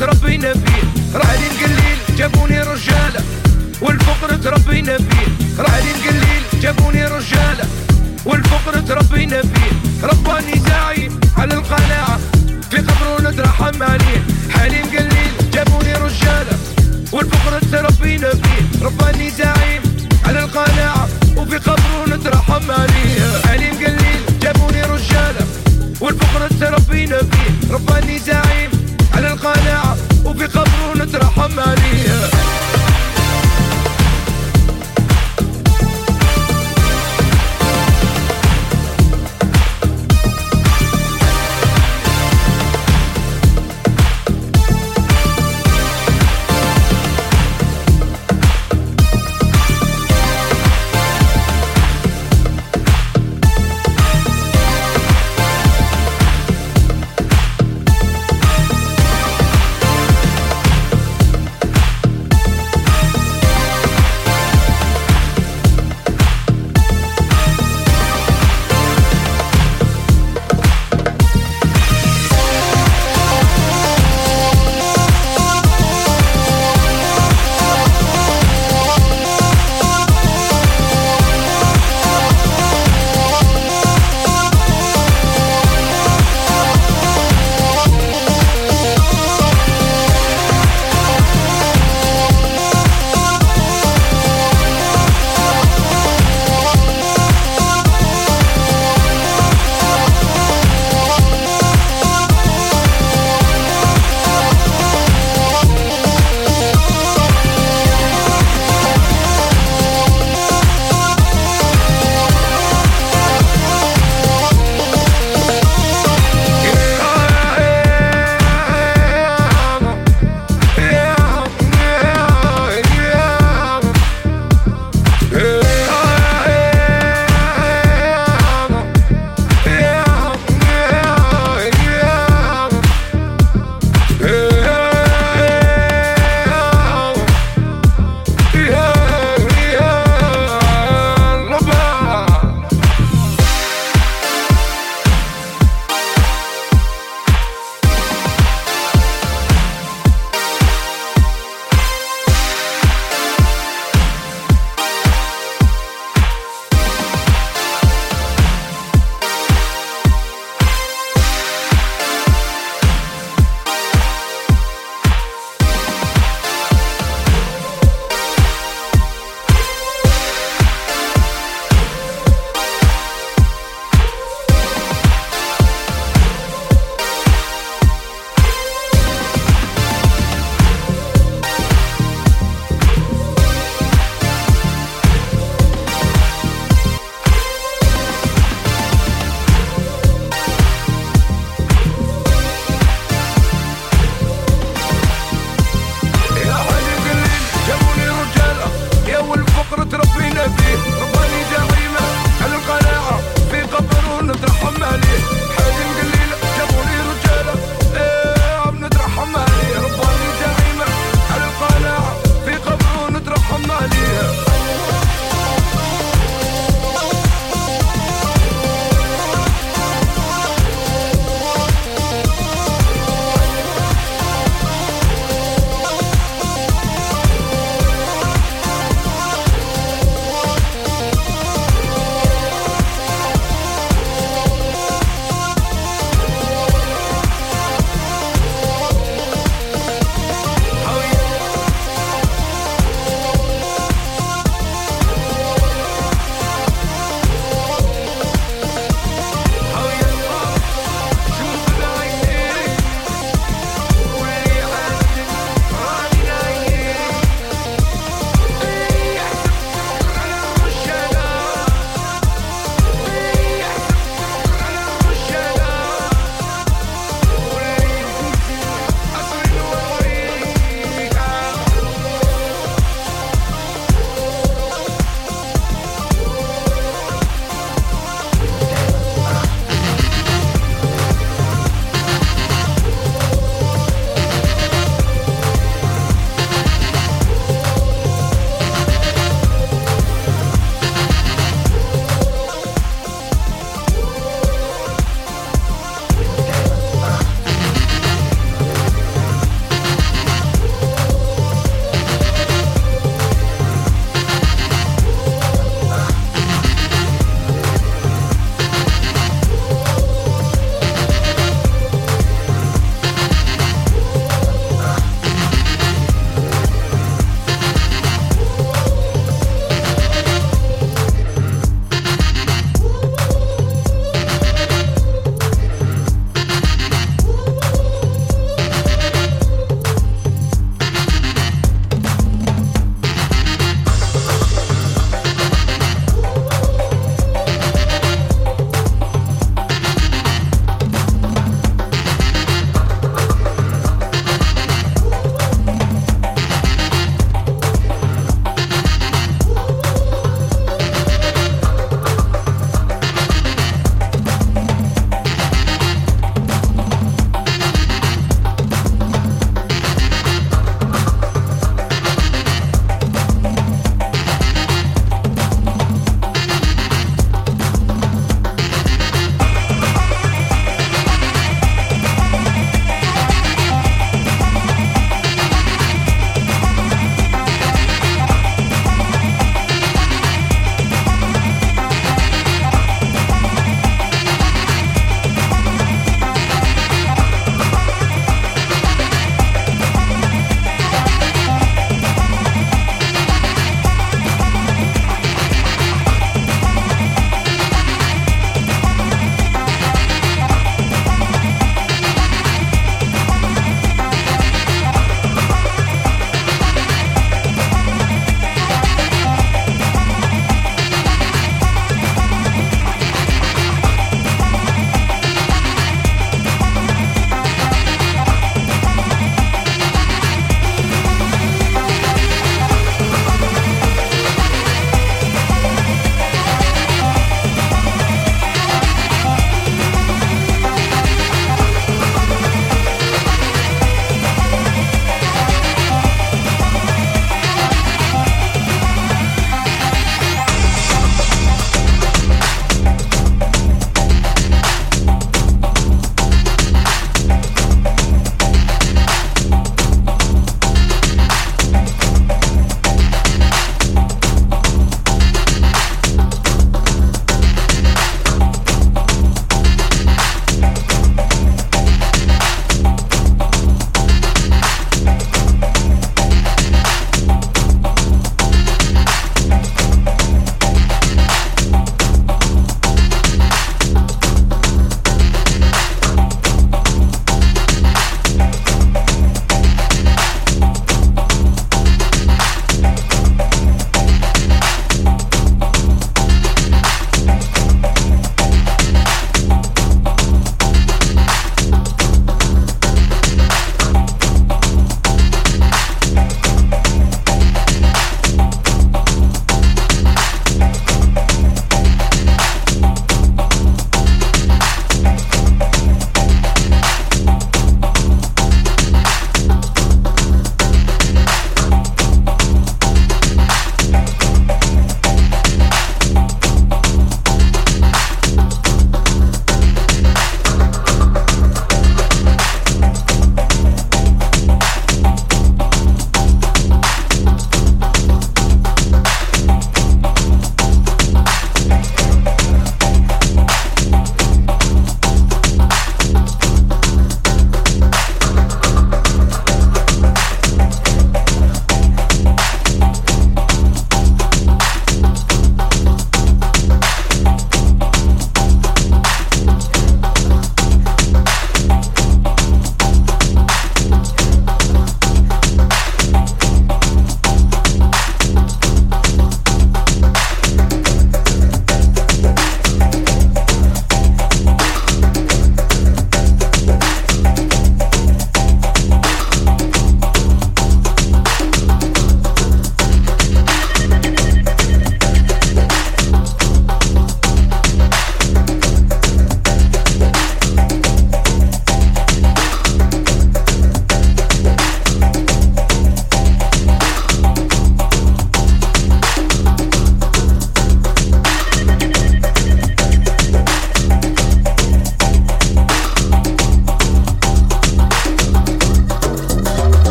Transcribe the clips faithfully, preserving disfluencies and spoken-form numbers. تربينا فيه راعدين قليل جابوني رجالة والفقر تربينا فيه راعدين قليل جابوني رجالة والفقر تربينا فيه رباني داعي على القناعة في قبره نترحم عليه حالين قليل جابوني رجالة والفقر تربينا فيه رباني داعي على القناعة وفي قبره نترحم عليه حالين قليل جابوني رجالة والفقر تربينا فيه رباني داعي على القناعة وفي قبره نترحم عليه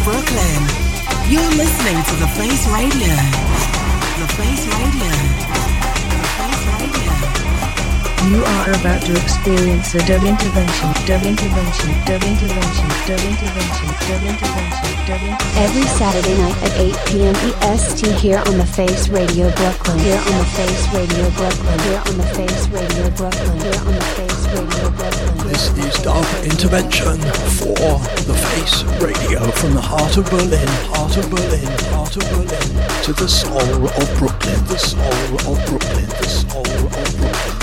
Brooklyn. You're listening to The Face Radio. The Face Radio. The Face Radio. You are about to experience a dub intervention. Dub intervention. Dub intervention. Dub intervention. Dub intervention. Dub intervention. Every Saturday night at eight p.m. E S T here on The Face Radio Brooklyn. Here on The Face Radio Brooklyn. Here on The Face Radio Brooklyn. Here on The Face Radio Brooklyn. This is Dub Intervention for The Face Radio, from the heart of Berlin, heart of Berlin, heart of Berlin, to the soul of Brooklyn, the soul of Brooklyn, the soul of Brooklyn.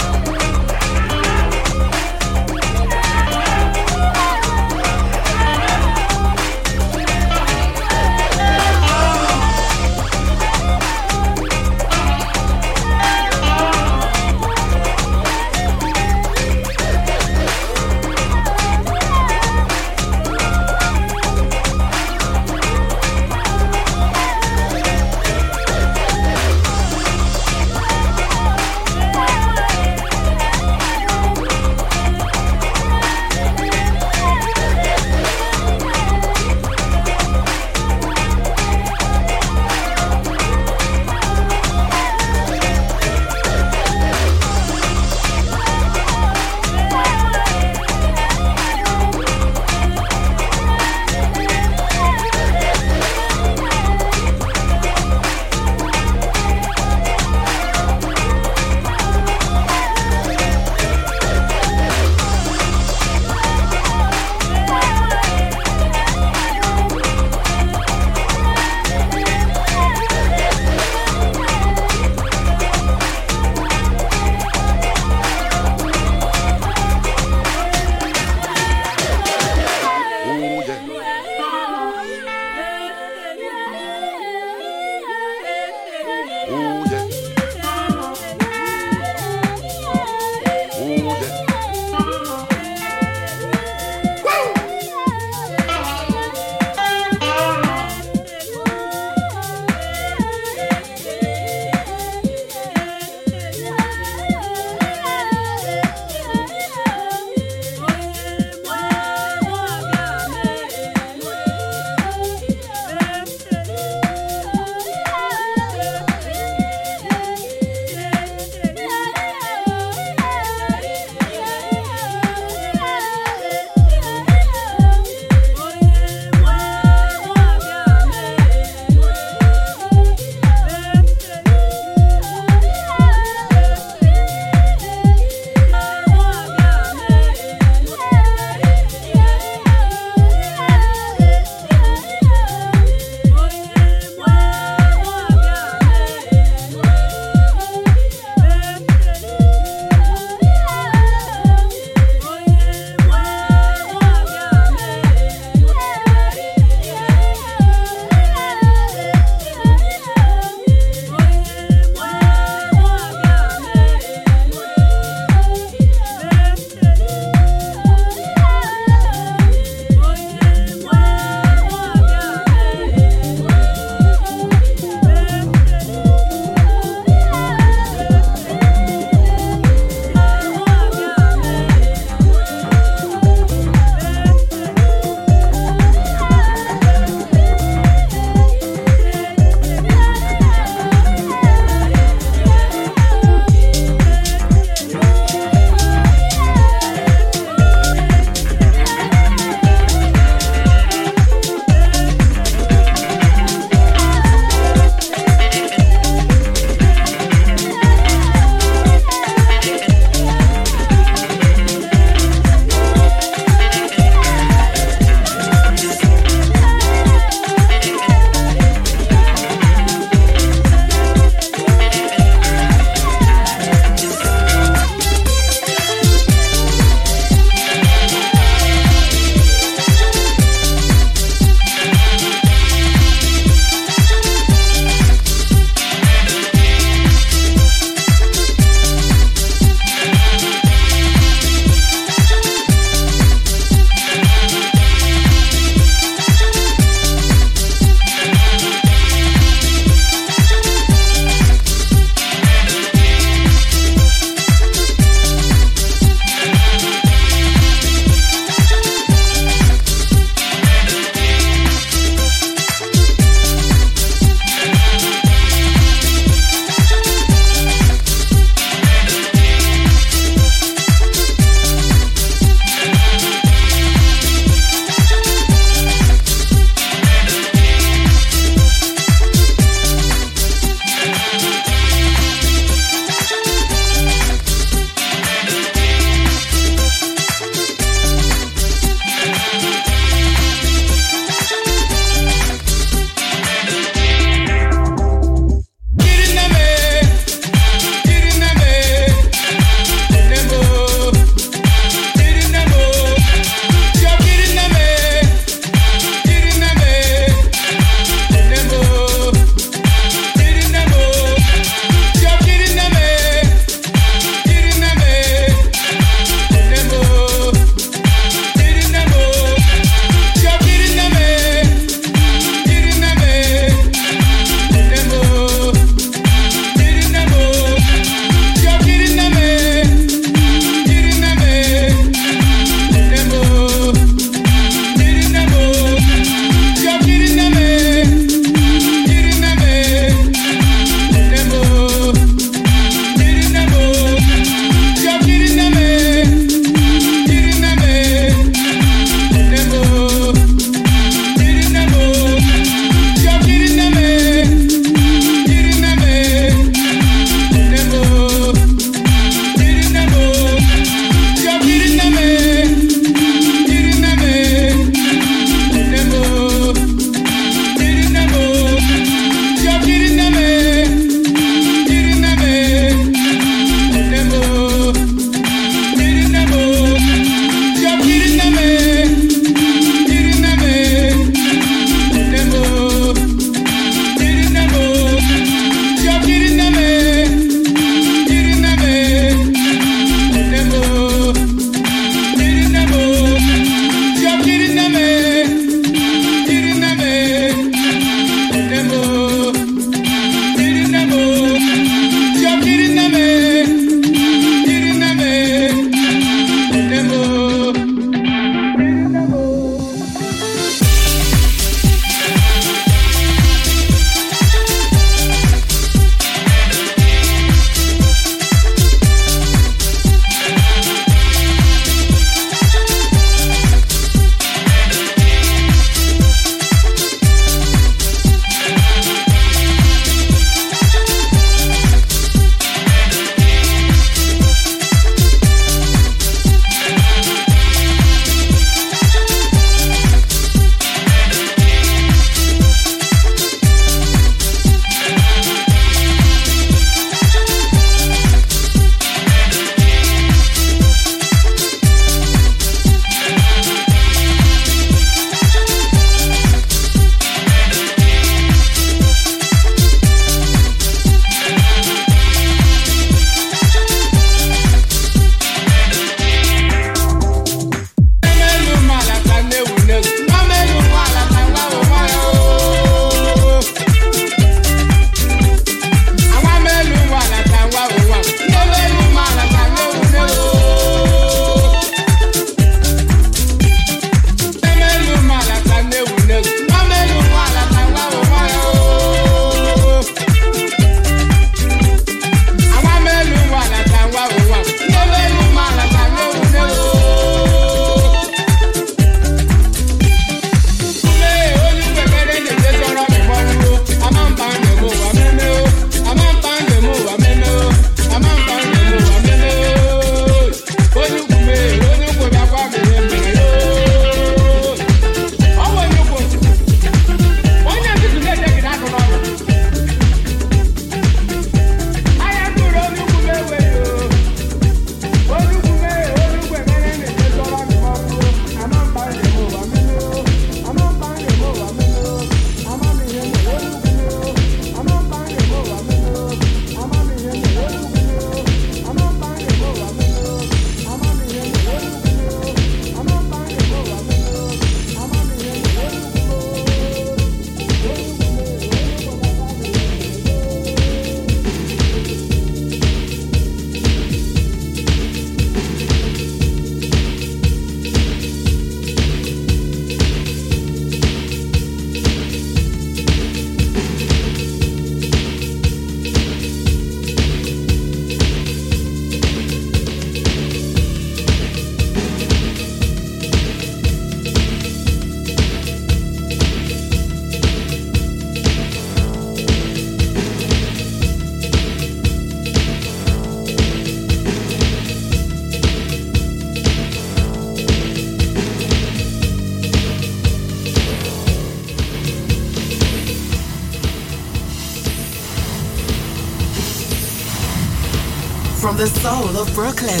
From the soul of Brooklyn,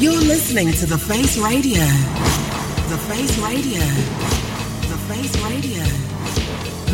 you're listening to The Face Radio. The Face Radio. The Face Radio.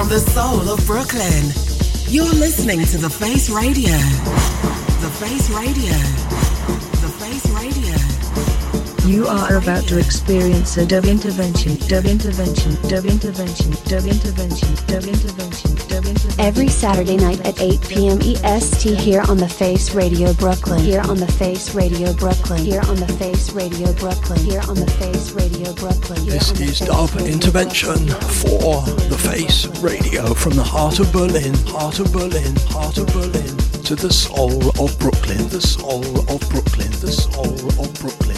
from the soul of Brooklyn, you're listening to The Face Radio. The Face Radio. The Face Radio. You are about to experience a dub intervention, dub intervention, dub intervention, dub intervention, dub intervention, dub intervention. Every Saturday night at eight p.m. E S T here on The Face Radio Brooklyn. Here on The Face Radio Brooklyn. Here on The Face Radio Brooklyn. Here on The Face Radio Brooklyn. This is Dub Intervention for The Face Radio from the heart of Berlin, heart of Berlin, heart of Berlin. To the soul of Brooklyn, the soul of Brooklyn, the soul of Brooklyn.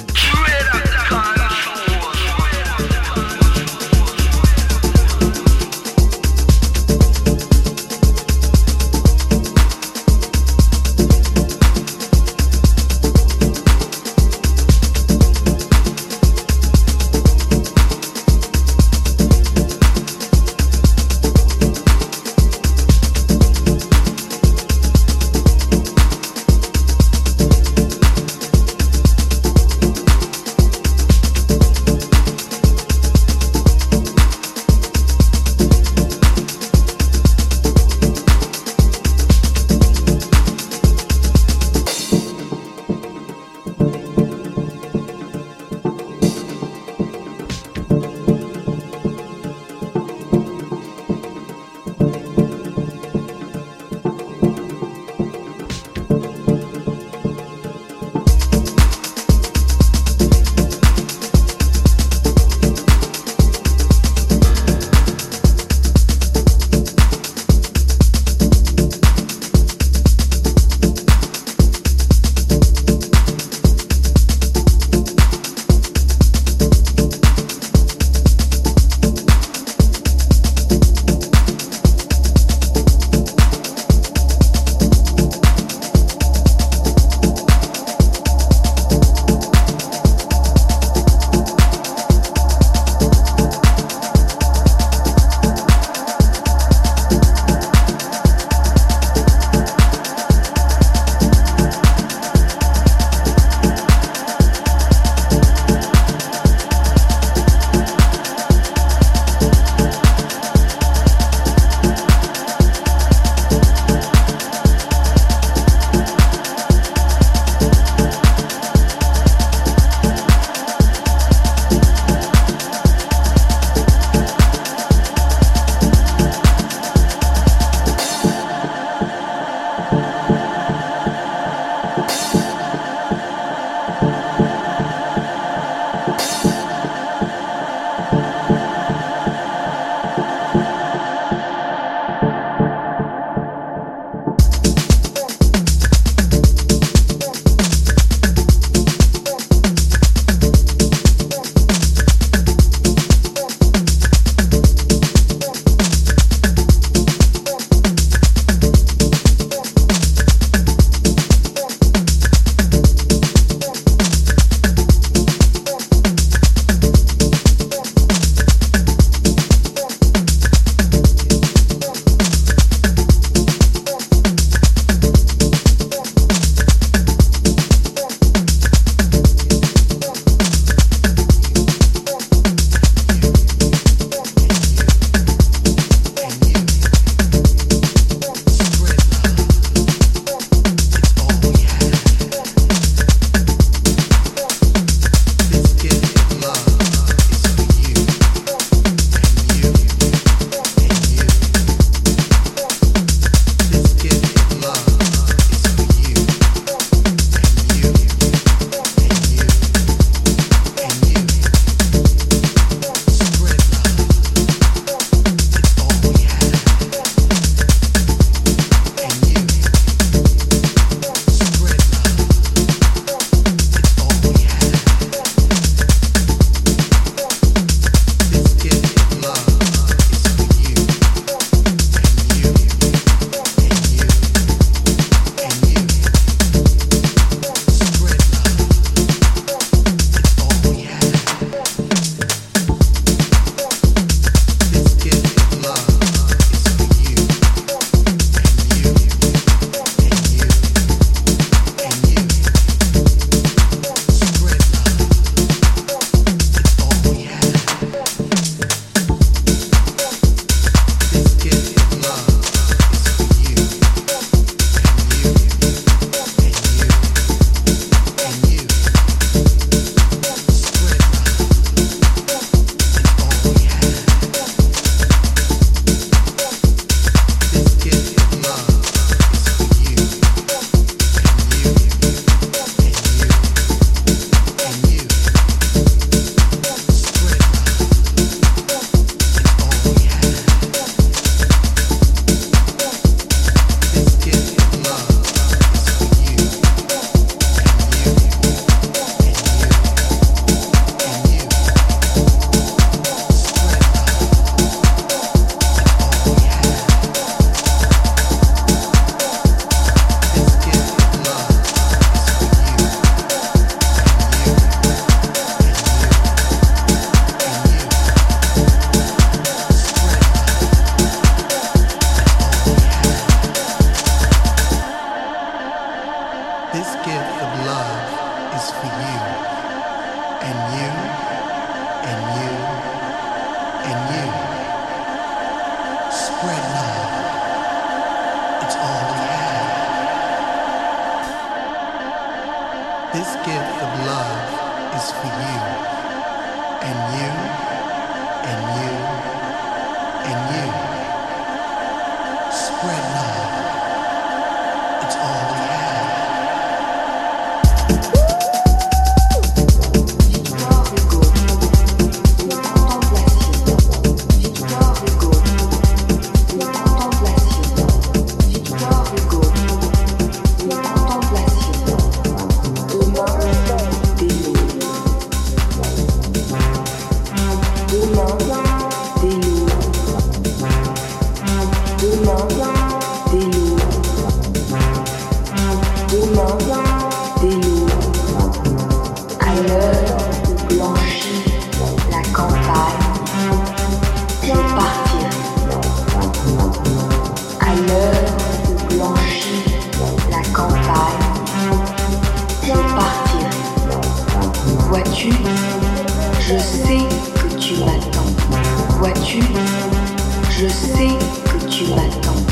Je sais que tu m'attends.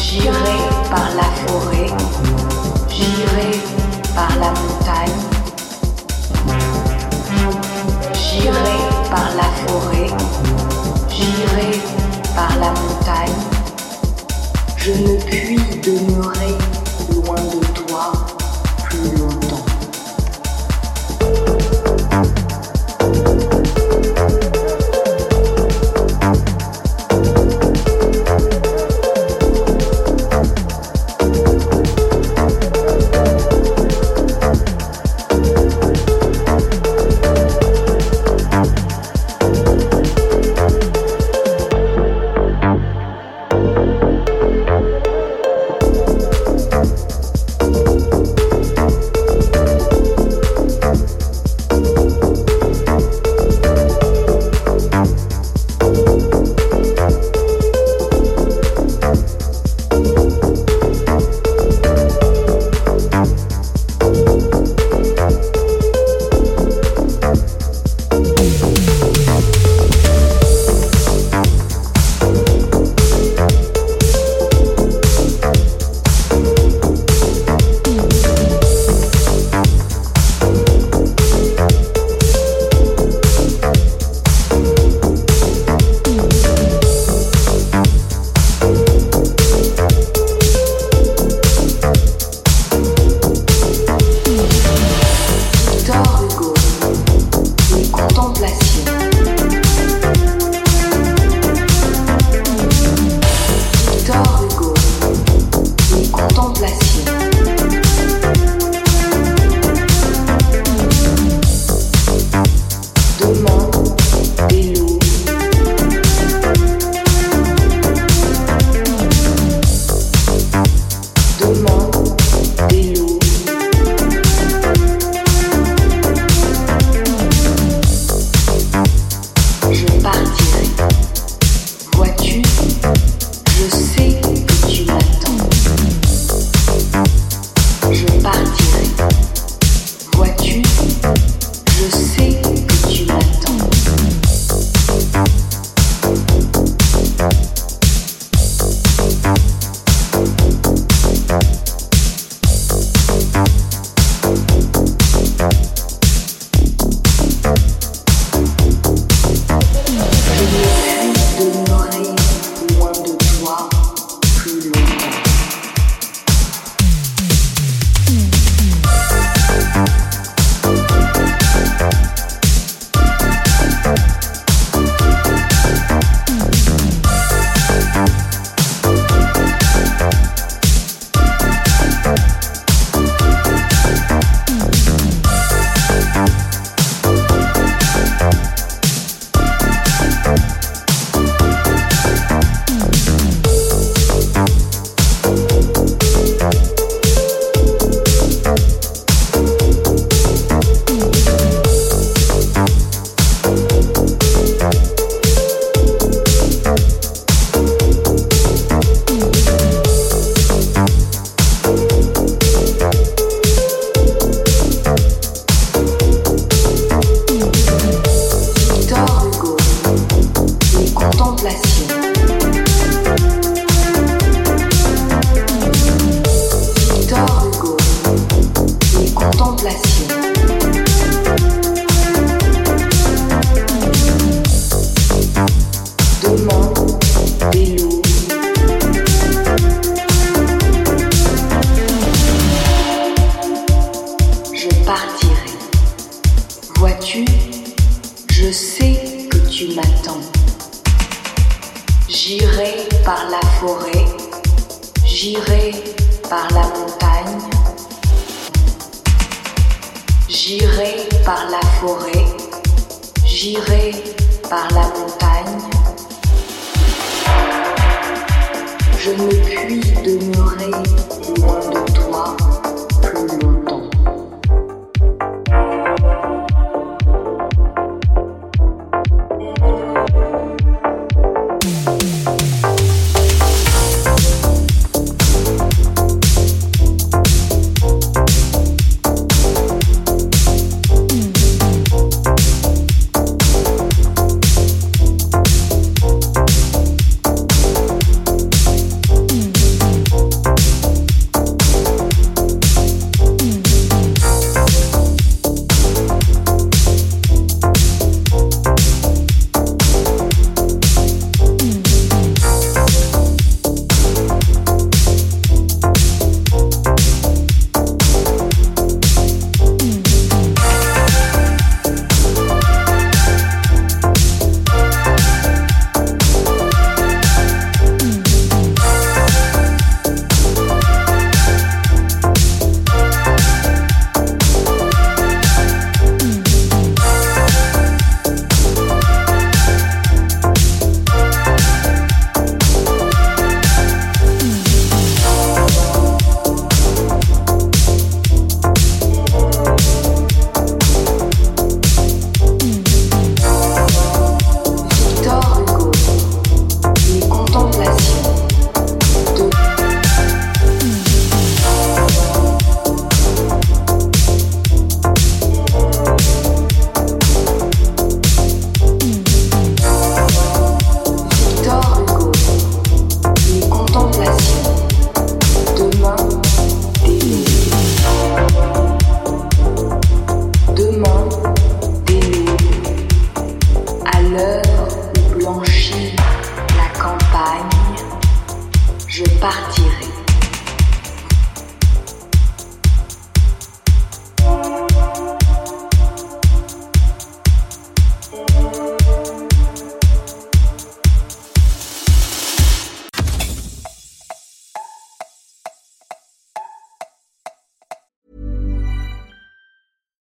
J'irai par la forêt, j'irai par la montagne. J'irai par la forêt, j'irai par la montagne. Je ne puis demeurer loin de toi plus longtemps.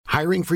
Hiring for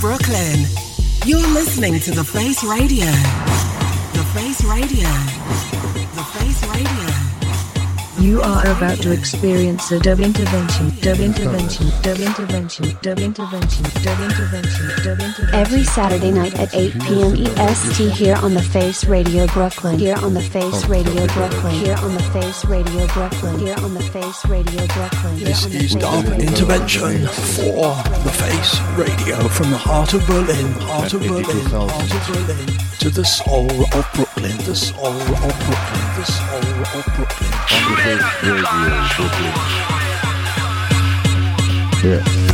Brooklyn, you're listening to The Face Radio. The Face Radio. The Face Radio. The you Face are about Radio. To experience a dub intervention. Dub intervention. Dub intervention. Dub intervention. Dub intervention. Dub intervention. Every Saturday night at eight p.m. E S T here on The Face Radio Brooklyn. Here on The Face Radio Brooklyn. Here on The Face Radio Brooklyn. Here on The Face Radio Brooklyn. This is Dub Intervention for The Face Radio from the heart of Berlin, heart of Berlin, heart of Berlin, to the soul of Brooklyn, the soul of Brooklyn, the soul of Brooklyn. On The Face Radio Brooklyn. Yeah.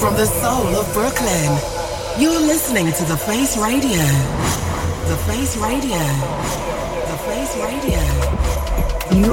From the soul of Brooklyn, you're listening to The Face Radio. The Face Radio. The Face Radio. You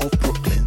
of Brooklyn.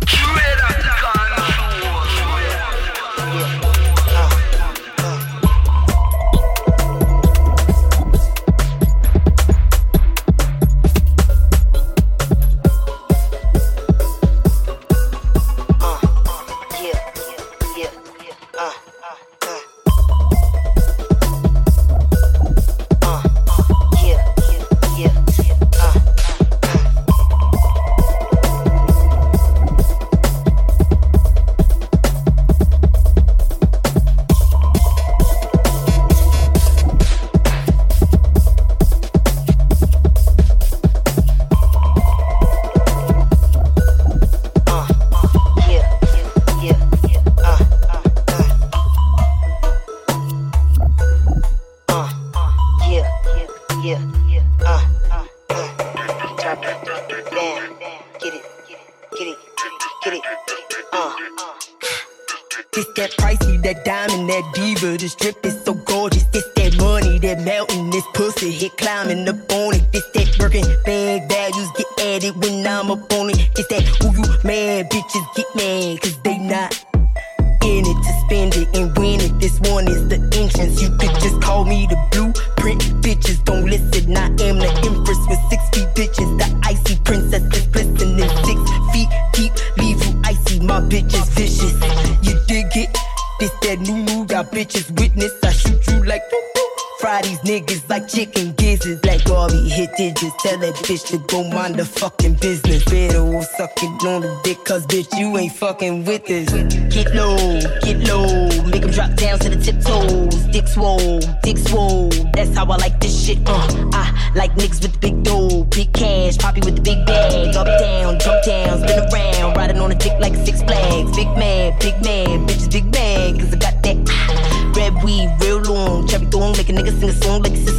Bitch to go mind the fucking business. Better will suck it on the dick, cause bitch you ain't fucking with this. Get low, get low, make them drop down to the tiptoes. Dick swole, dick swole, that's how I like this shit. Uh, I like niggas with the big dough, big cash, poppy with the big bag. Up down, jump down, spin around, riding on a dick like Six Flags. Big man, big man, bitches big man, cause I got that ah, red weed real long, cherry thorn, make a nigga sing a song like Cisco.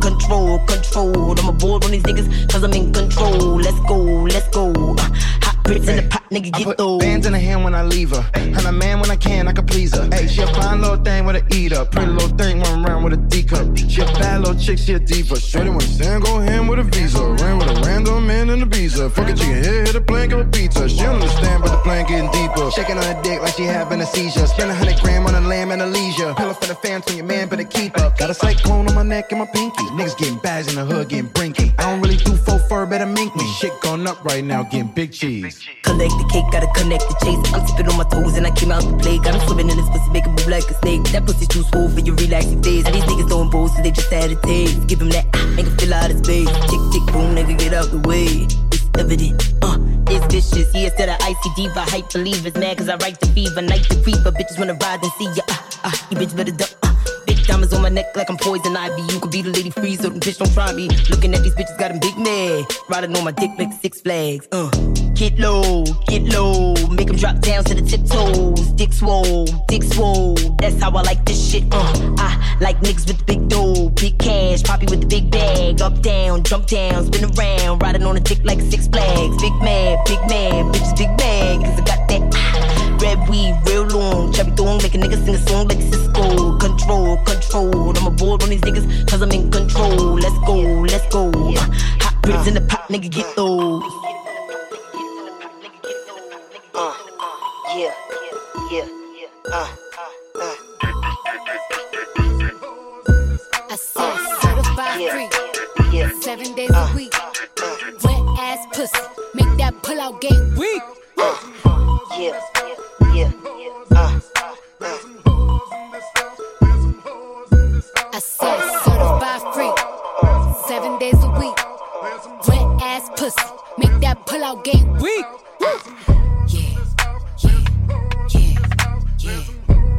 Control, control, I'm a bored on these niggas. Cause I'm in control, let's go, let's go. uh, Hot bricks hey, in the pot, nigga, get those. Bands in her hand when I leave her, and a man when I can, I can please her. Hey, she a fine little thing with a eater, pretty little thing running around with a D cup. She a bad little chick, she a diva. Straight in one stand, go hand with a visa. Ran with a random man in a visa. Fuck a chicken head, hit a plank, give a pizza. She don't understand, but the plan getting deeper. Shaking on her dick like she having a seizure. Spend a hundred grand on a lamb and a leisure. Pillow for the fans, so your man better keep up. Got a cyclone on my neck and my pinky. Niggas getting bags in the hood, getting brinky. I don't really do faux fur, better mink me. Shit gone up right now, getting big cheese. Big cheese. Collect the cake, gotta connect the chase. I'm tipping on my toes and I came out the plague. I'm swimming in this pussy, make it move like a snake. That pussy too swole for your relaxing days. And these niggas throwing balls, so they just had a taste. Give him that, make him feel out of space. Tick, tick, boom, nigga, get out the way. It's evident, uh, it's vicious. He instead of icy diva, hype believers. Mad cause I write the fever, night the creeper. Bitches wanna ride and see ya, uh, uh, you bitch better duck, uh. Diamonds on my neck like I'm poison ivy. You could be the lady free, so them bitch don't try me. Looking at these bitches got them big mad. Riding on my dick like Six Flags. Uh, get low, get low, make them drop down to the tiptoes. Dick swole, dick swole, that's how I like this shit. Uh, I like niggas with the big dough, big cash, poppy with the big bag. Up down, jump down, spin around, riding on a dick like Six Flags. Big man, big man, bitches big bag, cause I got that. Ah. Red weed, real long, cherry thorn, make a nigga sing a song like Cisco. Control, control, I'm a bored on these niggas, cause I'm in control. Let's go, let's go. Uh, hot bricks in the pot, nigga, get those. Uh, yeah, yeah, yeah, uh, uh. I said certified freak, yeah, yeah. Seven days a week, wet ass pussy, make that pull out game weak. Uh, yeah. Yeah, uh, uh. I said certified freak, seven days a week, wet ass pussy, make that pull out game weak. Yeah, yeah, yeah, yeah.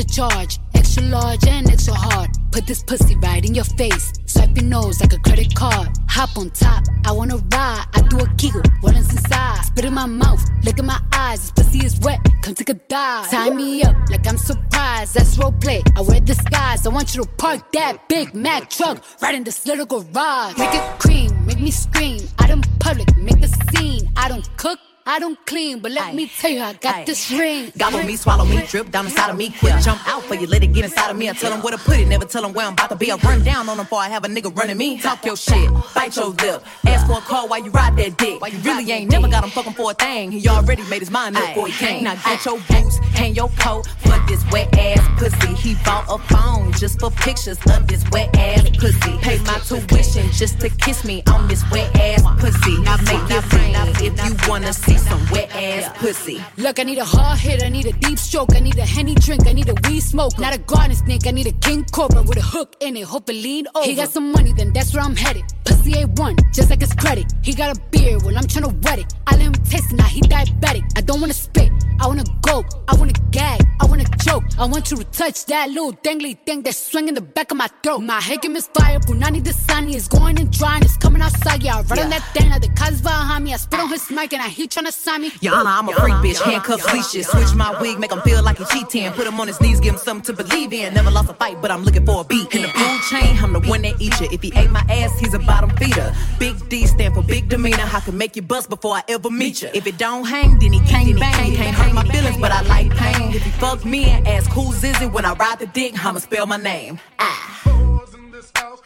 extra charge, extra large and extra hard. Put this pussy right in your face, swipe your nose like a credit card. Hop on top, I wanna ride, I do a giggle, what is inside? Spit in my mouth, look in my eyes, this pussy is wet, come take a dive. Tie me up like I'm surprised, that's role play, I wear disguise. I want you to park that Big Mac truck right in this little garage. Make it cream, make me scream, out in public, make a scene. I don't cook, I don't clean, but let Aye. me tell you, I got Aye. this ring. Gobble me, swallow me, drip down inside of me. Quick jump out for you, let it get inside of me. I tell them where to put it, never tell them where I'm about to be. I run down on them before I have a nigga running me. Talk your shit, bite your lip, ask for a call while you ride that dick. You really ain't never got him fucking for a thing. He already made his mind up before he came. Now get your boots, hang your coat for this wet ass pussy. He bought a phone just for pictures of this wet ass pussy. Pay my tuition just to kiss me on this wet ass pussy. Now make it rain if you wanna see some wet ass yeah. pussy. Look, I need a hard hit, I need a deep stroke, I need a Henny drink, I need a weed smoke. Not a garden snake, I need a king cobra with a hook in it, hope it lean over. He got some money, then that's where I'm headed. Pussy A one, just like his credit. He got a beard, well I'm tryna wet it. I let him taste it, now he diabetic. I don't wanna spit, I wanna go, I wanna gag, I wanna choke. I want you to touch that little dangly thing that's swinging the back of my throat. My head can misfire, Punani Dasani is going and drying, it's coming outside, yeah. I run yeah. on that thing, now the cars behind me. I spit on his mic and I hit tryna sign me. Your Honor, I'm a freak bitch, handcuffs, leashes. Switch my wig, make him feel like he cheating. Put him on his knees, give him something to believe in. Never lost a fight, but I'm looking for a beat. In the food chain, I'm the one that eat you. If he ate my ass, he's a bottom feeder. Big D stand for big demeanor. I can make you bust before I ever meet you. If it don't hang, then he can't bang. Can't hurt my feelings, but I like pain. If you fuck me and ask who's is it when I ride the dick, I'ma spell my name. Ah.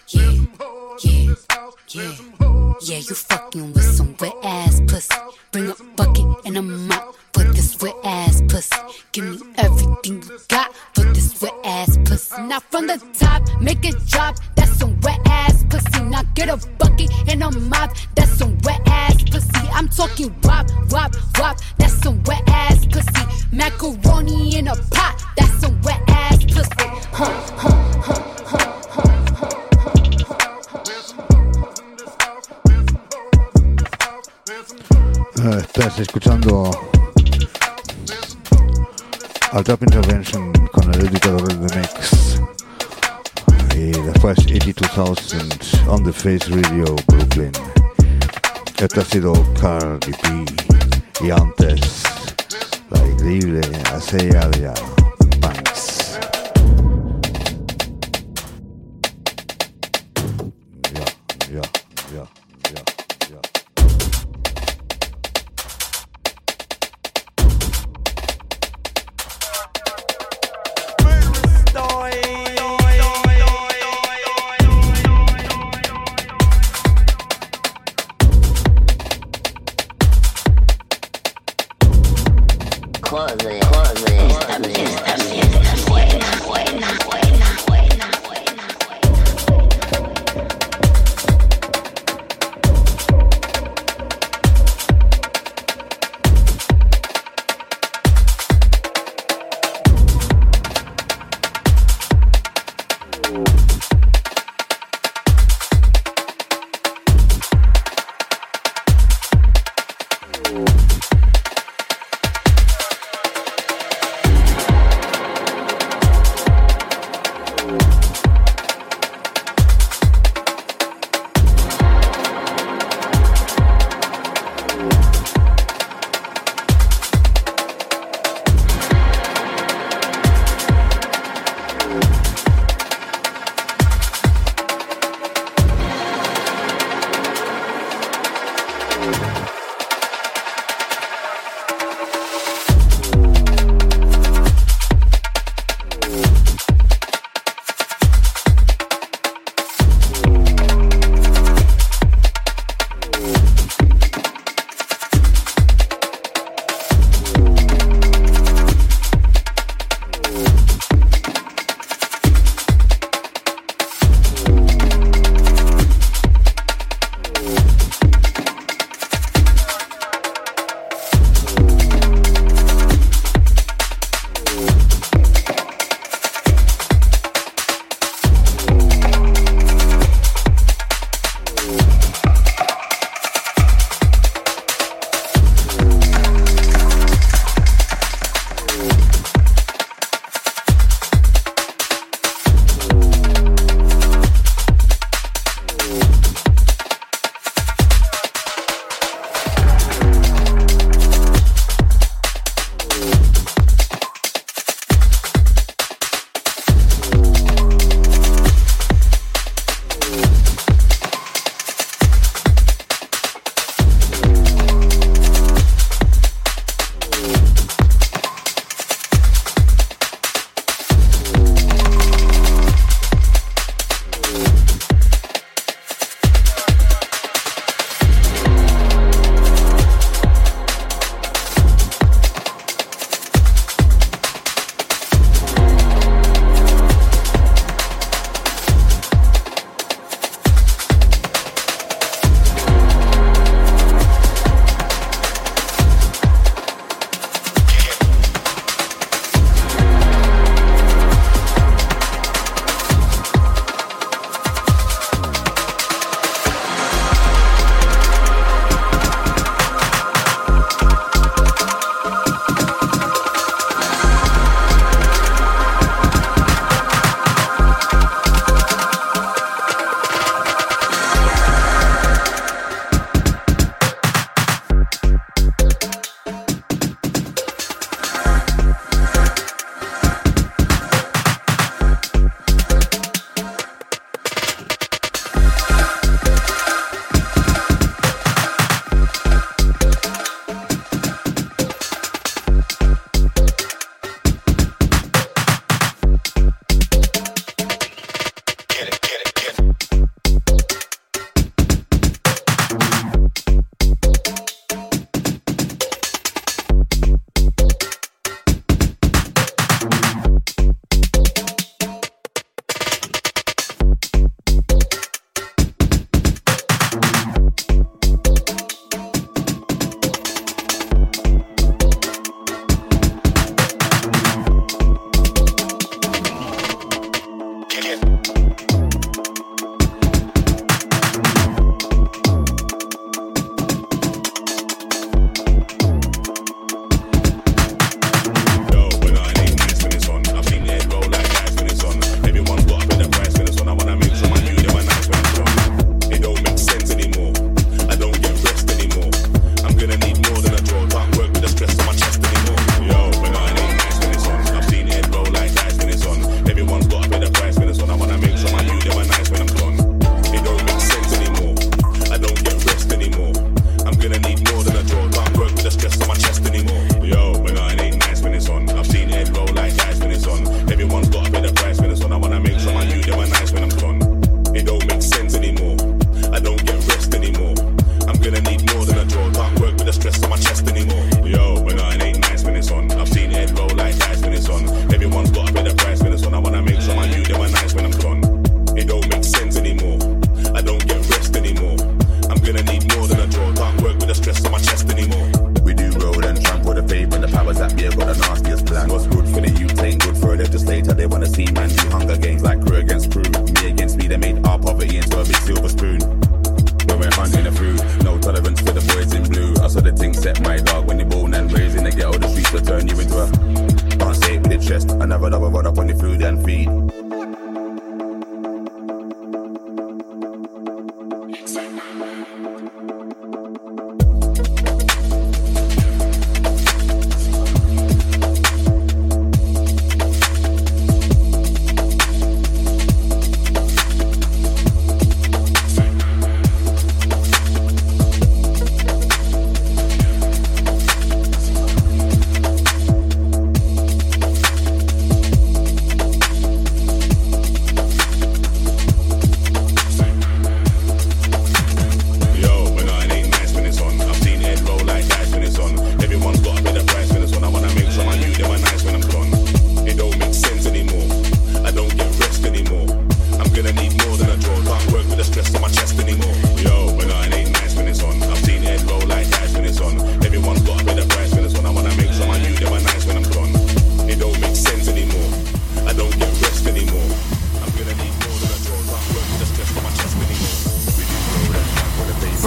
Yeah, yeah, yeah, yeah, you fucking with some wet ass pussy. Bring a bucket and a mop for this wet ass pussy. Give me everything you got for this wet ass pussy. Now from the top, make it drop, that's some wet ass pussy. Now get a bucket and a mop, that's some wet ass pussy. I'm talking wop, wop, wop, that's some wet ass pussy. Macaroni in a pot, that's some wet ass pussy. Huh, huh, huh. Estás escuchando al Dub Intervention con el editador de Mix y después eighty-two thousand on the Face Radio Brooklyn. Esto ha sido Cardi B y antes la increíble Azealia Banks. Ya, ya, ya, ya.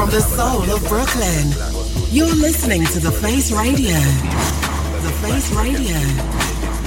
from the soul of Brooklyn, you're listening to The Face Radio. The Face Radio.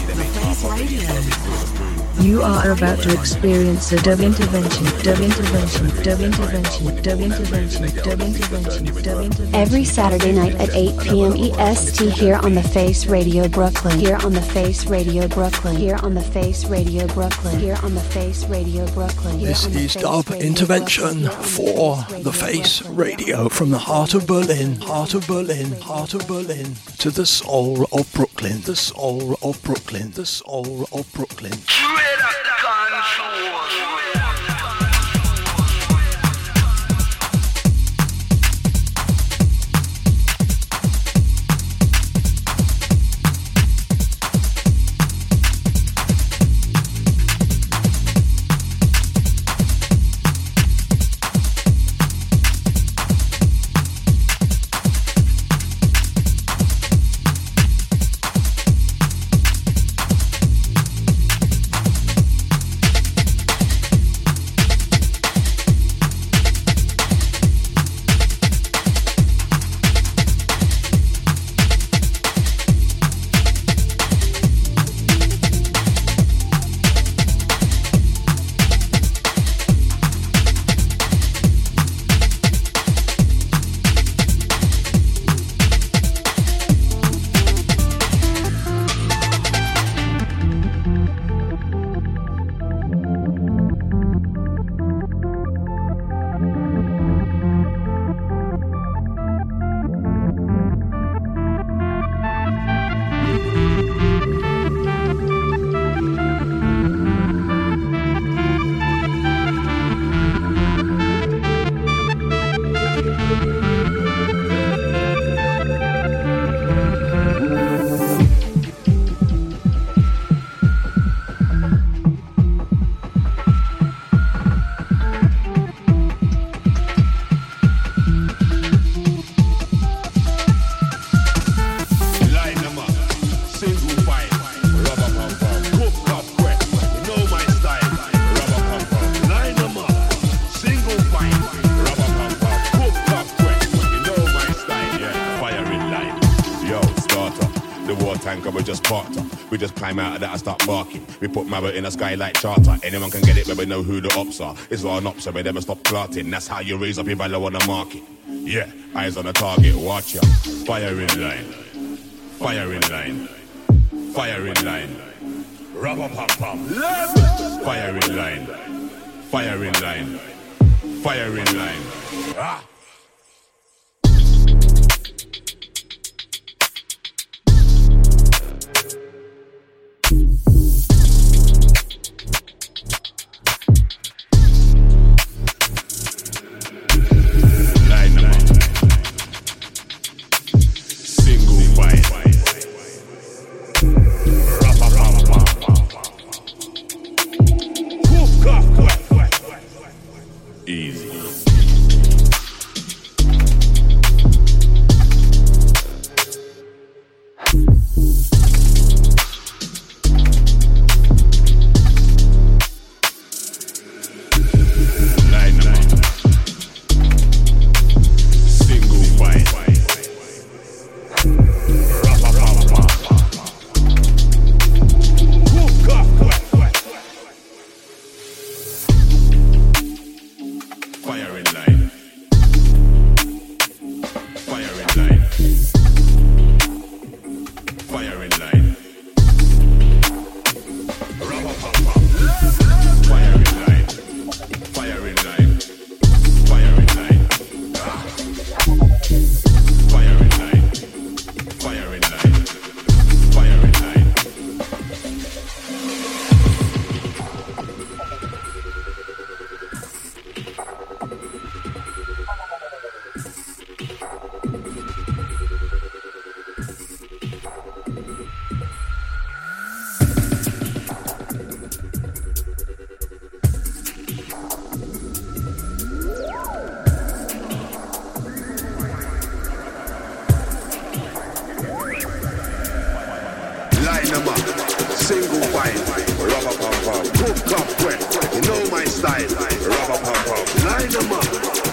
The Face Radio. You are about to experience a dub intervention, dub intervention, dub intervention, dub intervention, dub intervention, dub intervention. Every Saturday night at eight p.m. E S T here on The Face Radio Brooklyn. Here on The Face Radio Brooklyn. Here on The Face Radio Brooklyn. Here on The Face Radio Brooklyn. This is Dub Intervention for The Face Radio, from the heart of Berlin, heart of Berlin, heart of Berlin, to the soul of Brooklyn, the soul of Brooklyn, the soul of Brooklyn. We put marrow in a skylight charter. Anyone can get it, but we know who the ops are. It's all an ops, so we never stop plotting. That's how you raise up your value on the market. Yeah, eyes on the target, watch ya. Fire in line, fire in line, fire in line. Rubber pop pop. Fire in line, fire in line, fire in line. Ah.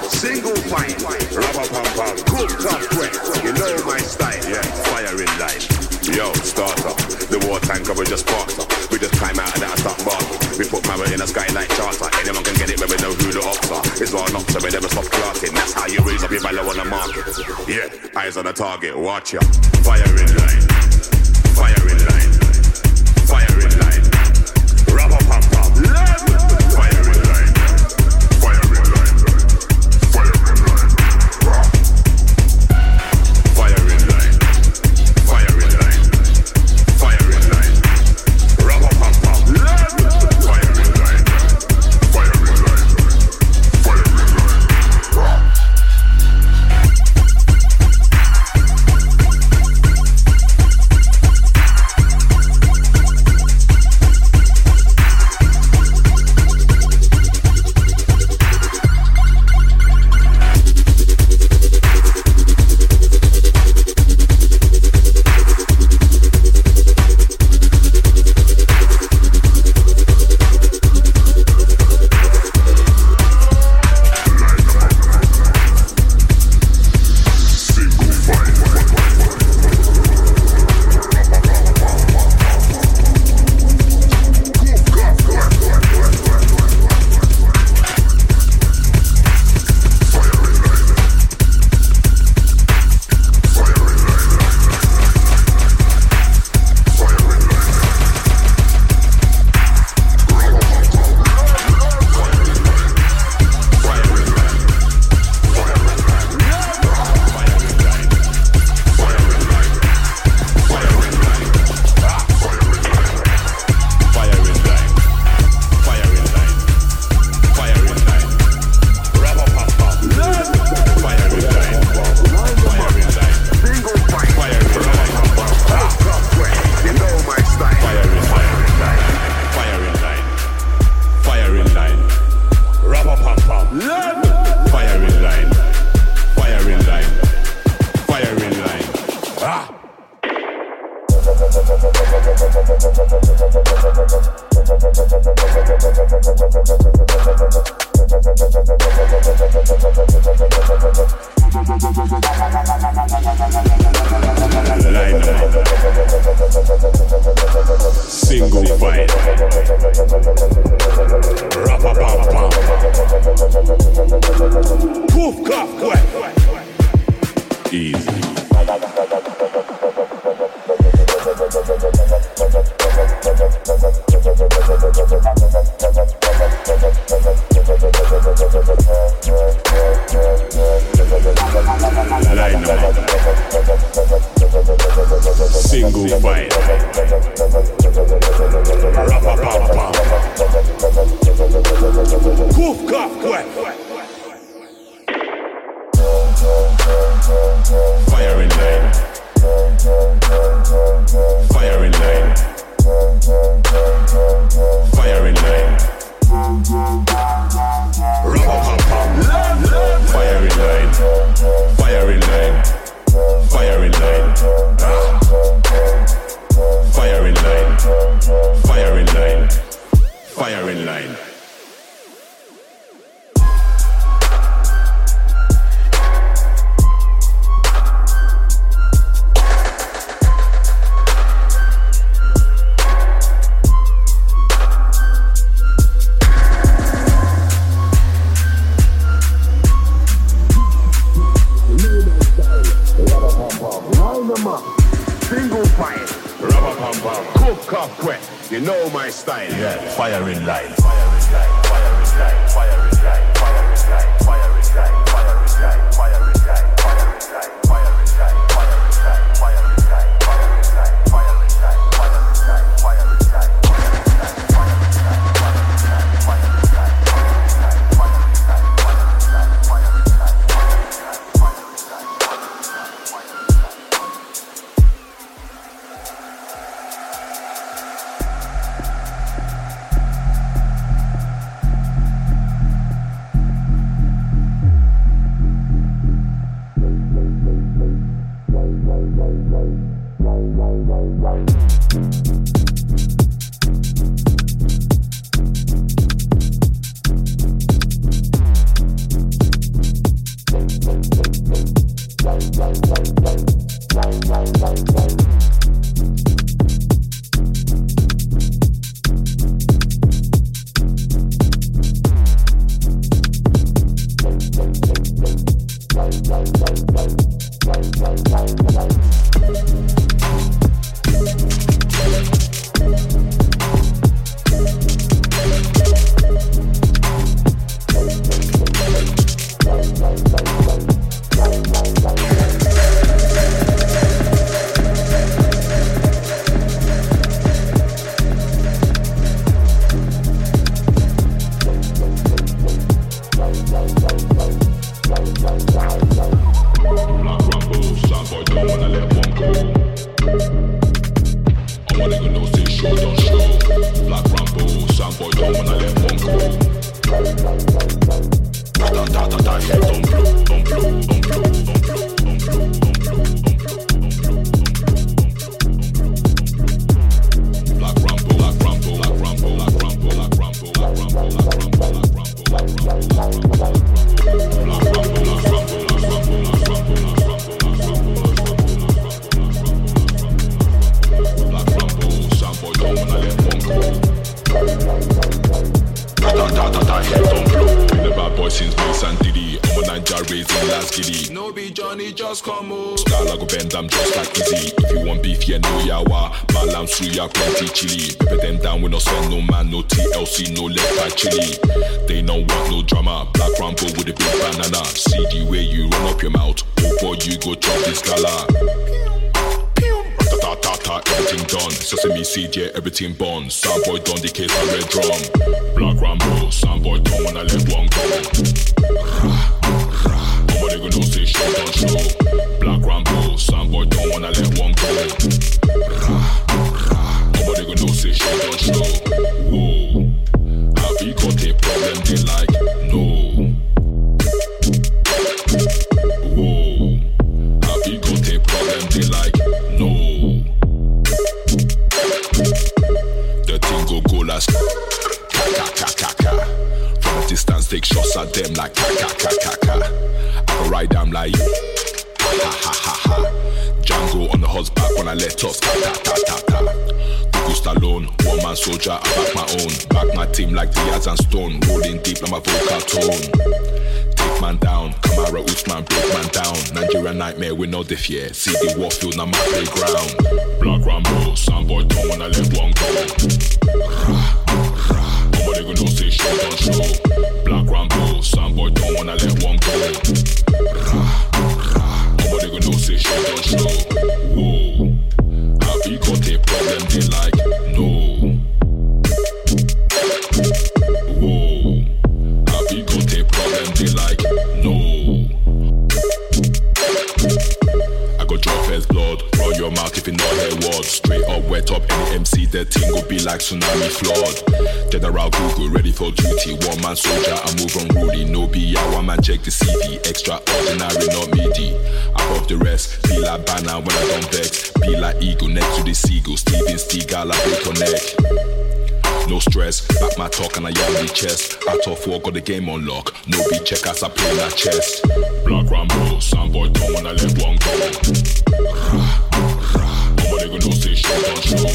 Single fight. anyone can get it, whether no who the ops are. It's hard not so we never stop clarting. That's how you raise up your value on the market. Yeah, eyes on the target, watch ya. Fire in line, fire in line, fire in line. Rubber pump pump, fire in line, fire in line, fire in line, fire in line, fire in line, fire in line. Rubber pump pump, fire in line, fire in line, fire in da da da da hit some flow. Been a bad boy since Bass and Diddy. I'm a ninja raising last giddy. No be Johnny, just come on. Style I go bend, I'm just like Easy. If you want beef, you know ya wa. Man, I'm suya, plenty chili. Pepper them down, we no send no man, no T L C, no left by chili. They don't want no drama. Black Rambo with a big banana. See the way you run up your mouth before you go chop this gala. Ta ta ta, everything done. Sesame seed, yeah, everything born. Soundboy done the case, I red drum. Black Rambo, soundboy done when I let one go. Nobody gonna say show, don't show. Black Rambo, soundboy done when I let one go. Nobody gonna say show, don't show. Whoa, have you got a problem? They like, no. Whoa, have you got a problem? They like, no. From a distance, take shots at them like ka ka ka ka ka. I can ride them like ha ha ha ha. Django on the horseback when I let us ka ta ta ta ta. Cuckoo Stallone, one man soldier, I back my own. Back my team like Diaz and Stone, rolling deep like my vocal tone. Take man down, Kamara Usman, break man down. Nigeria nightmare, we know this year. See the Warfield, now my playground. Black Rambo, soundboy done when I let one go. Nobody gonna say show, don't show. Black Rambo, soundboy done when I let one go. Nobody gonna say show, don't show. Whoa, have you got a problem? They like, no. Whoa, have you got a problem? They like, no. I go drop first blood, run your mouth if you know her words. Straight up, wet up, any M C, that thing will be like tsunami flood. General Google, ready for duty. One man soldier, I move unruly. No B I, one man check the C V. Extraordinary, not meaty. Above the rest, be like banner when I don't vex. Be like eagle next to the seagull. Steven Seagal, I break on neck. No stress, back my talk and I yell the chest. Out of war, got the game on lock. No B check as I play my chest. Black Rambo, soundboy done when I let one go. Nobody gonna say show, don't show.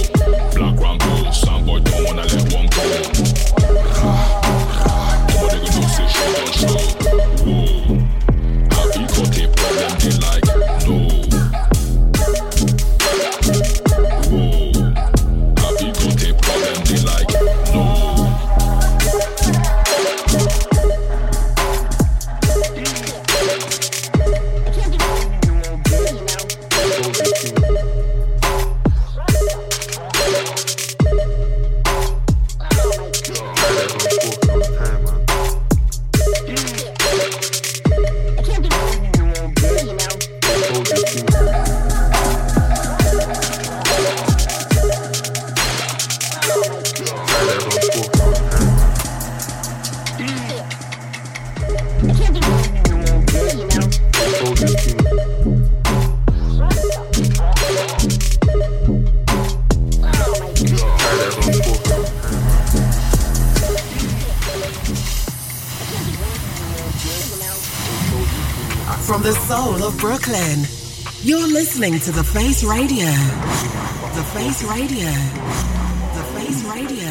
Black Rambo, soundboy done when I let one go. Nobody gonna say show, don't show. Whoa, have you got a problem? They like, no. Whoa, have you got a problem? They like, Brooklyn, you're listening to The Face Radio. The Face Radio. The Face Radio.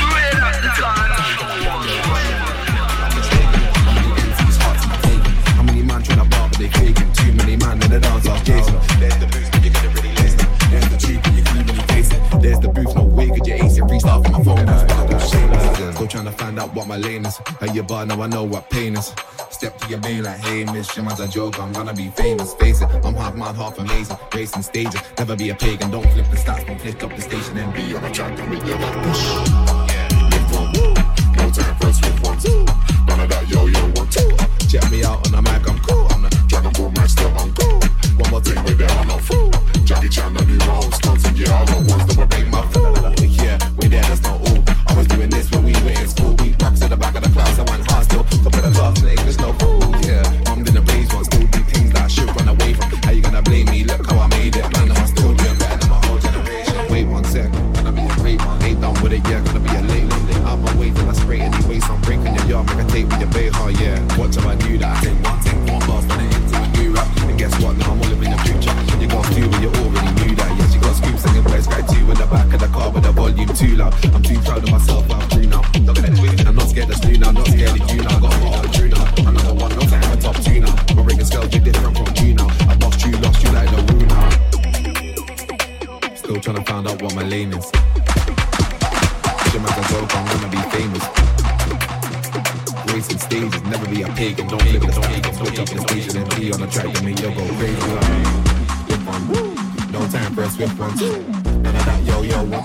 How many man trying to bar but they faking? Too many man in the dance off Jason. There's the booth, but you couldn't really lace it. There's the truth, but you couldn't really face it. There's the booth, no way could you ace it. Freestyle from my phone. Still trying to find out what my lane is. At your bar now I know what pain is. Step to your main like, hey miss, your man's a joke, I'm gonna be famous, face it. I'm half mad, half amazing, racing stages. Never be a pagan, don't flip the stats, don't flick up the station and be on a track and make your back push. Live one, no time press with one, two. None of that yo yo one, two. Check me out on the mic, I'm cool. I'm the Dragon Ball Master, I'm cool. One more thing with that, I'm no fool. Jackie Chan, I knew my own stunts, and yeah, I got ones that would make my fool. Yeah, we there, that's not all. I was doing this when we were in school, we back to debate, we debate hard, yeah. What time I do that? I think one thing, one bars, then it into a new rap. And guess what? Now I'm all up in the future. You got two, but you already knew that. Yes, you got scoops singing boys, guy two in the back of the car with the volume too loud. I'm too proud of myself, but I'm true now. Not gonna do it, I'm not scared that's new now. Not scared of you now. Got a lot of true now. Another one, not like my top two now. My ring and scale be different from you now. I lost you, lost you like the woo now. Still trying to find out what my lane is. Jim, I can talk, I'm gonna be famous. Racing stages, never be a pagan. Don't live with a pagan. Switch up the station and be on a track and make you go crazy. Whip one, no time for a swift one. None of that yo yo one.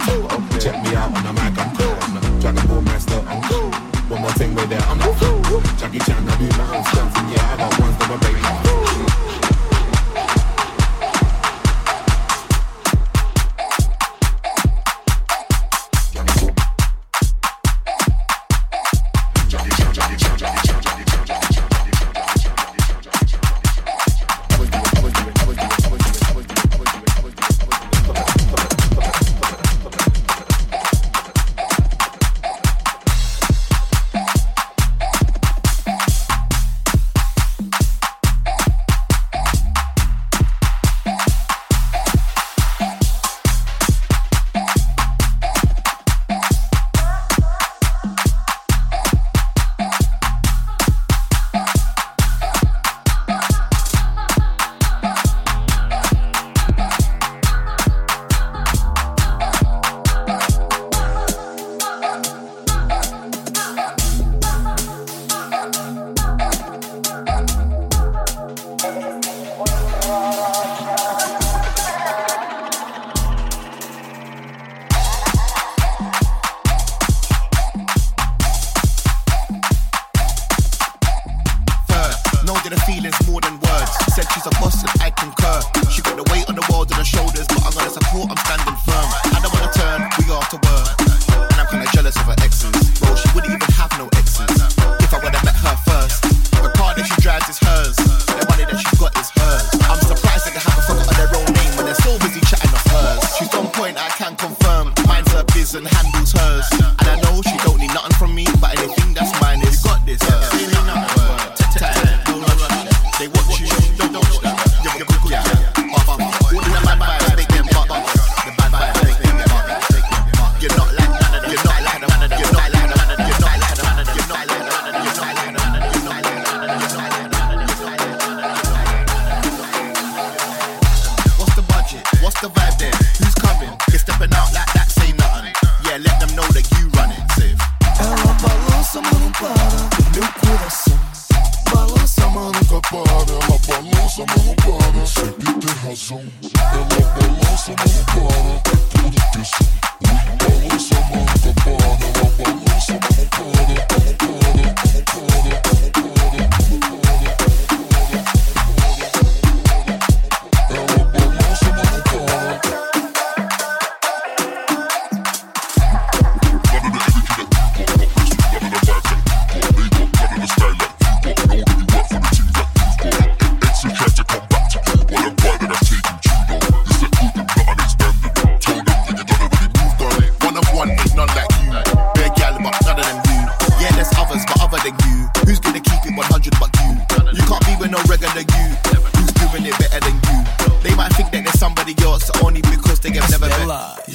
Check me out on the mic, I'm cool. Try to pull my stuff, I'm cool. One more thing with that, I'm not cool. Jackie Chan, I do my own stunts, and yeah, I got ones that my baby. I'm cool.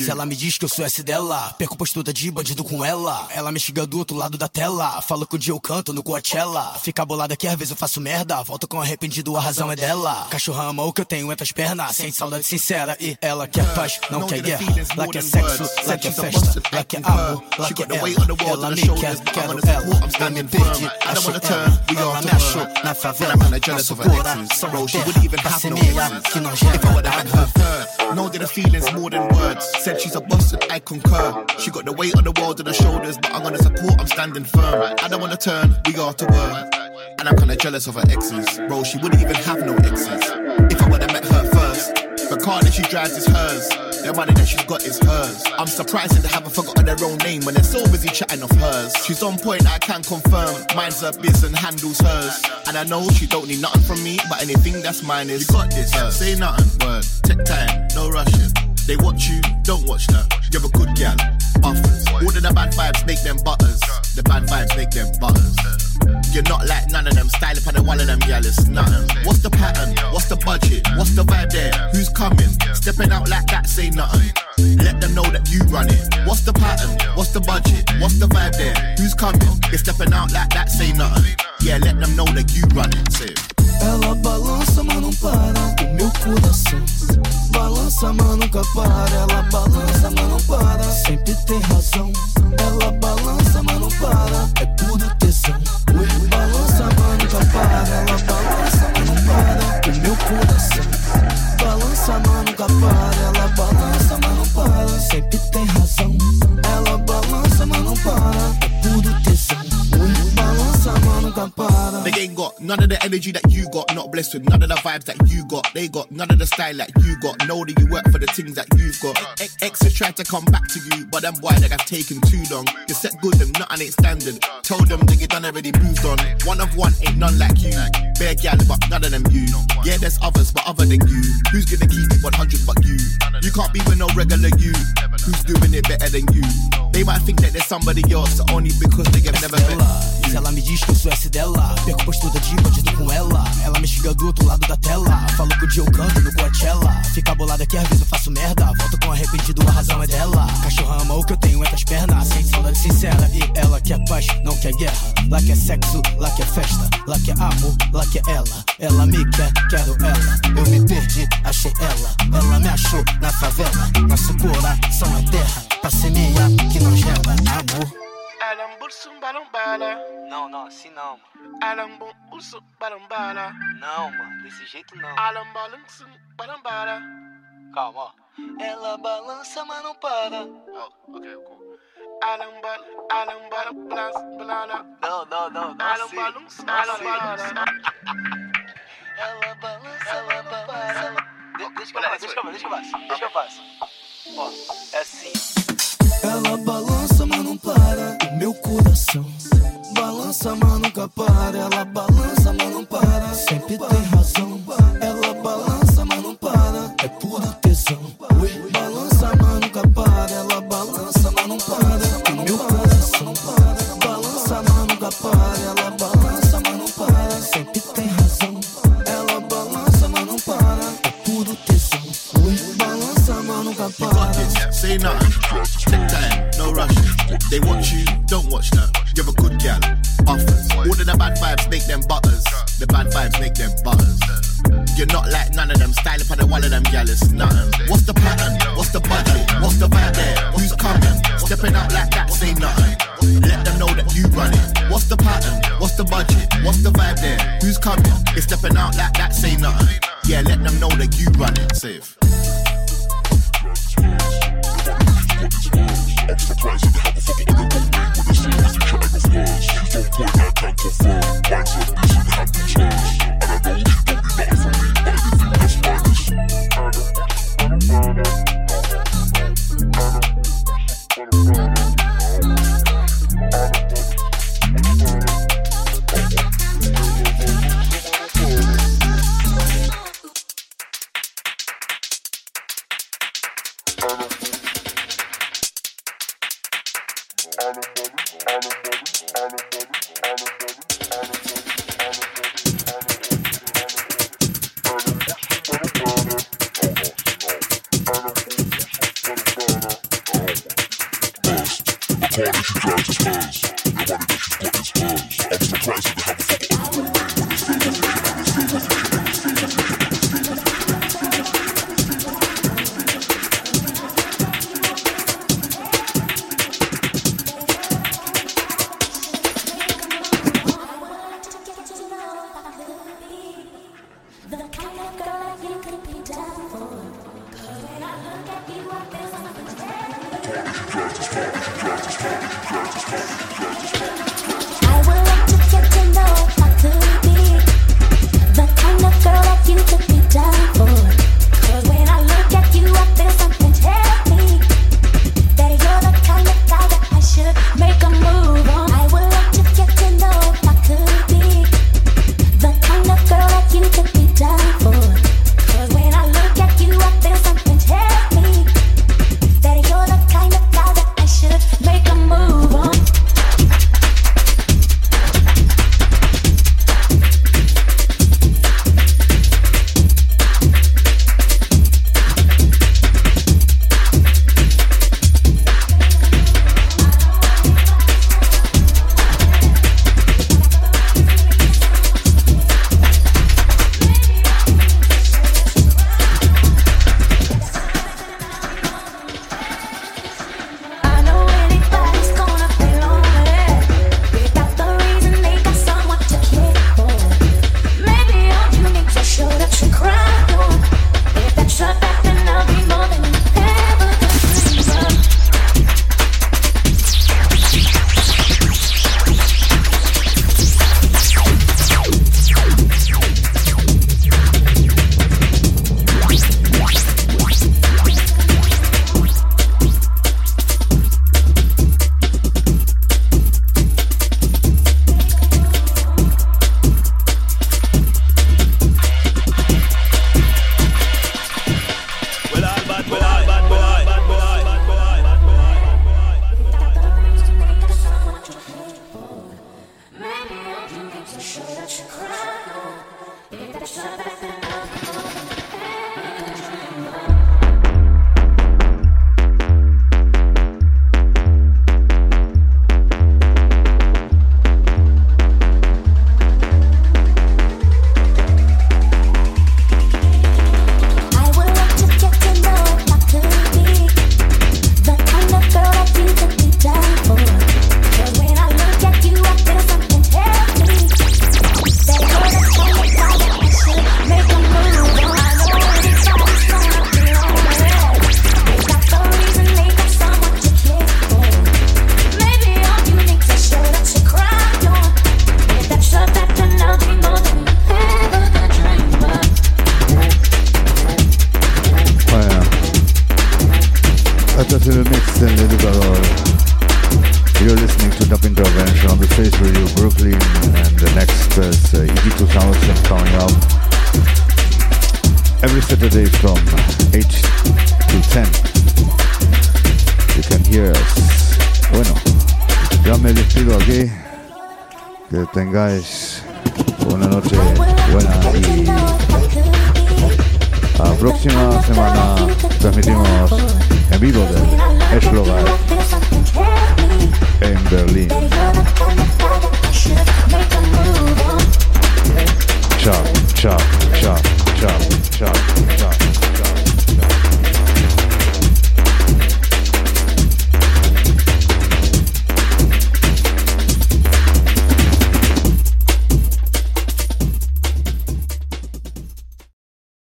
Ela me diz que eu sou S dela. Perco postura de bandido com ela. Ela me xinga do outro lado da tela. Fala que o dia eu canto no Coachella. Fica bolada que às vezes eu faço merda. Volto com arrependido, a razão é dela. Cachorra ama o que eu tenho entre as pernas. Sente saudade sincera e ela quer paz, não quer guerra. Lá quer sexo, lá quer festa. Lá quer amor, lá quer ela. Ela me quer, quero ela. Eu me perdi, acho ela. E ela me achou na favela. Nosso coração até pra semear que não gera. Know that the feeling's more than words. Said she's a boss and I concur. She got the weight of the world on her shoulders, but I'm gonna support, I'm standing firm. I don't wanna turn, we are to work. And I'm kinda jealous of her exes. Bro, she wouldn't even have no exes. If I would've met her first. The car that she drives is hers. The money that she's got is hers. I'm surprised that they haven't forgotten their own name when they're so busy chatting off hers. She's on point, I can confirm. Mine's her biz and handles hers. And I know she don't need nothing from me, but anything that's mine is. You got this, hers. Say nothing, word. Take time, no rushes. They watch you, don't watch that. You're a good gal, buffers. All of the bad vibes make them butters. The bad vibes make them butters. You're not like none of them. Style up on the one of them, yeah, it's nothing. What's the pattern? What's the budget? What's the vibe there? Who's coming? Stepping out like that, say nothing. Let them know that you run it. What's the pattern? What's the budget? What's the vibe there? Who's coming? You're stepping out like that, say nothing. Yeah, let them know that you run it, say it. Ela balança, mas não para o meu coração. Balança, mas nunca para. Ela balança, mas não para. Sempre tem razão. Ela balança, mas não para. É puro tesão. Oi, balança, mas nunca para. Ela balança, mas não para o meu coração. Balança, mas nunca para. Ela balança, mas não para. Sempre tem razão. Ela balança, mas não para. É puro tesão. They ain't got none of the energy that you got. Not blessed with none of the vibes that you got. They got none of the style that you got. Know that you work for the things that you've got. Exes tried to come back to you, but them boy, they have taken too long. You set good, them nothing ain't standard. Told them that you done already moved on. One of one ain't none like you. Bare gal, but none of them you. Yeah, there's others, but other than you. Who's gonna keep it one hundred but you? You can't be with no regular you. Who's doing it better than you? They might think that there's somebody else, only because they have never been. Se ela me diz que eu sou S dela, perco postura de bandido com ela. Ela me xinga do outro lado da tela. Falou que o dia eu canto no Coachella. Fica bolada que às vezes eu faço merda. Volto com arrependido, a razão é dela. Cachorra ama o que eu tenho entre as pernas. Sem saudade sincera. E ela quer paz, não quer guerra. Lá quer sexo, lá quer festa. Lá quer amor, lá quer ela. Ela me quer, quero ela. Eu me perdi, achei ela. Ela me achou na favela. Nosso coração é terra. Pra semear que não gela amor. Não, não, assim não, mano. Não, mano, desse jeito não. Calma, ó. Ela balança, mas não para. Oh, ok, cool. Não, não, não, não assim. Ela balança, mas não para. Deixa que eu passo, deixa que eu passo, deixa que eu passo. Ó, é assim. Ela balança, mas não para. Meu coração balança, mas nunca para. Ela balança, mas não para. Sempre tem razão. Ela balança, mas não para. É puro tesão. Oi, balança, mas nunca para. Ela balança, mas não para. Meu coração balança, mas nunca para. Ela balança, mas não para. Sempre tem razão. Ela balança, mas não para. É puro tesão. Oi, balança, mas nunca para. Say nothing. Take time. No rush. They want you. Don't watch that. You're a good gal. Offers. All of the bad vibes make them butters. The bad vibes make them butters. You're not like none of them. Style up on the one of them gal. It's nothing. What's the pattern? What's the budget? What's the vibe there? Who's coming? Stepping out like that, say nothing. Let them know that you run it. What's the pattern? What's the budget? What's the vibe there? Who's coming? It's stepping out like that, say nothing. Yeah, let them know that you run it. Safe. I'm surprised you have a fucking other roommate. When I see you with your egg of words, you don't play, I can't confirm. Mine's a piece of happy church. And I know you don't need nothing from me, but anything that's mine is. Drive this far, drive this far, drive this far, drive this far. Tengáis una noche buena y la próxima semana transmitimos en vivo del Eslovac en Berlín. Chao, chao, chao, chao, chao, chao.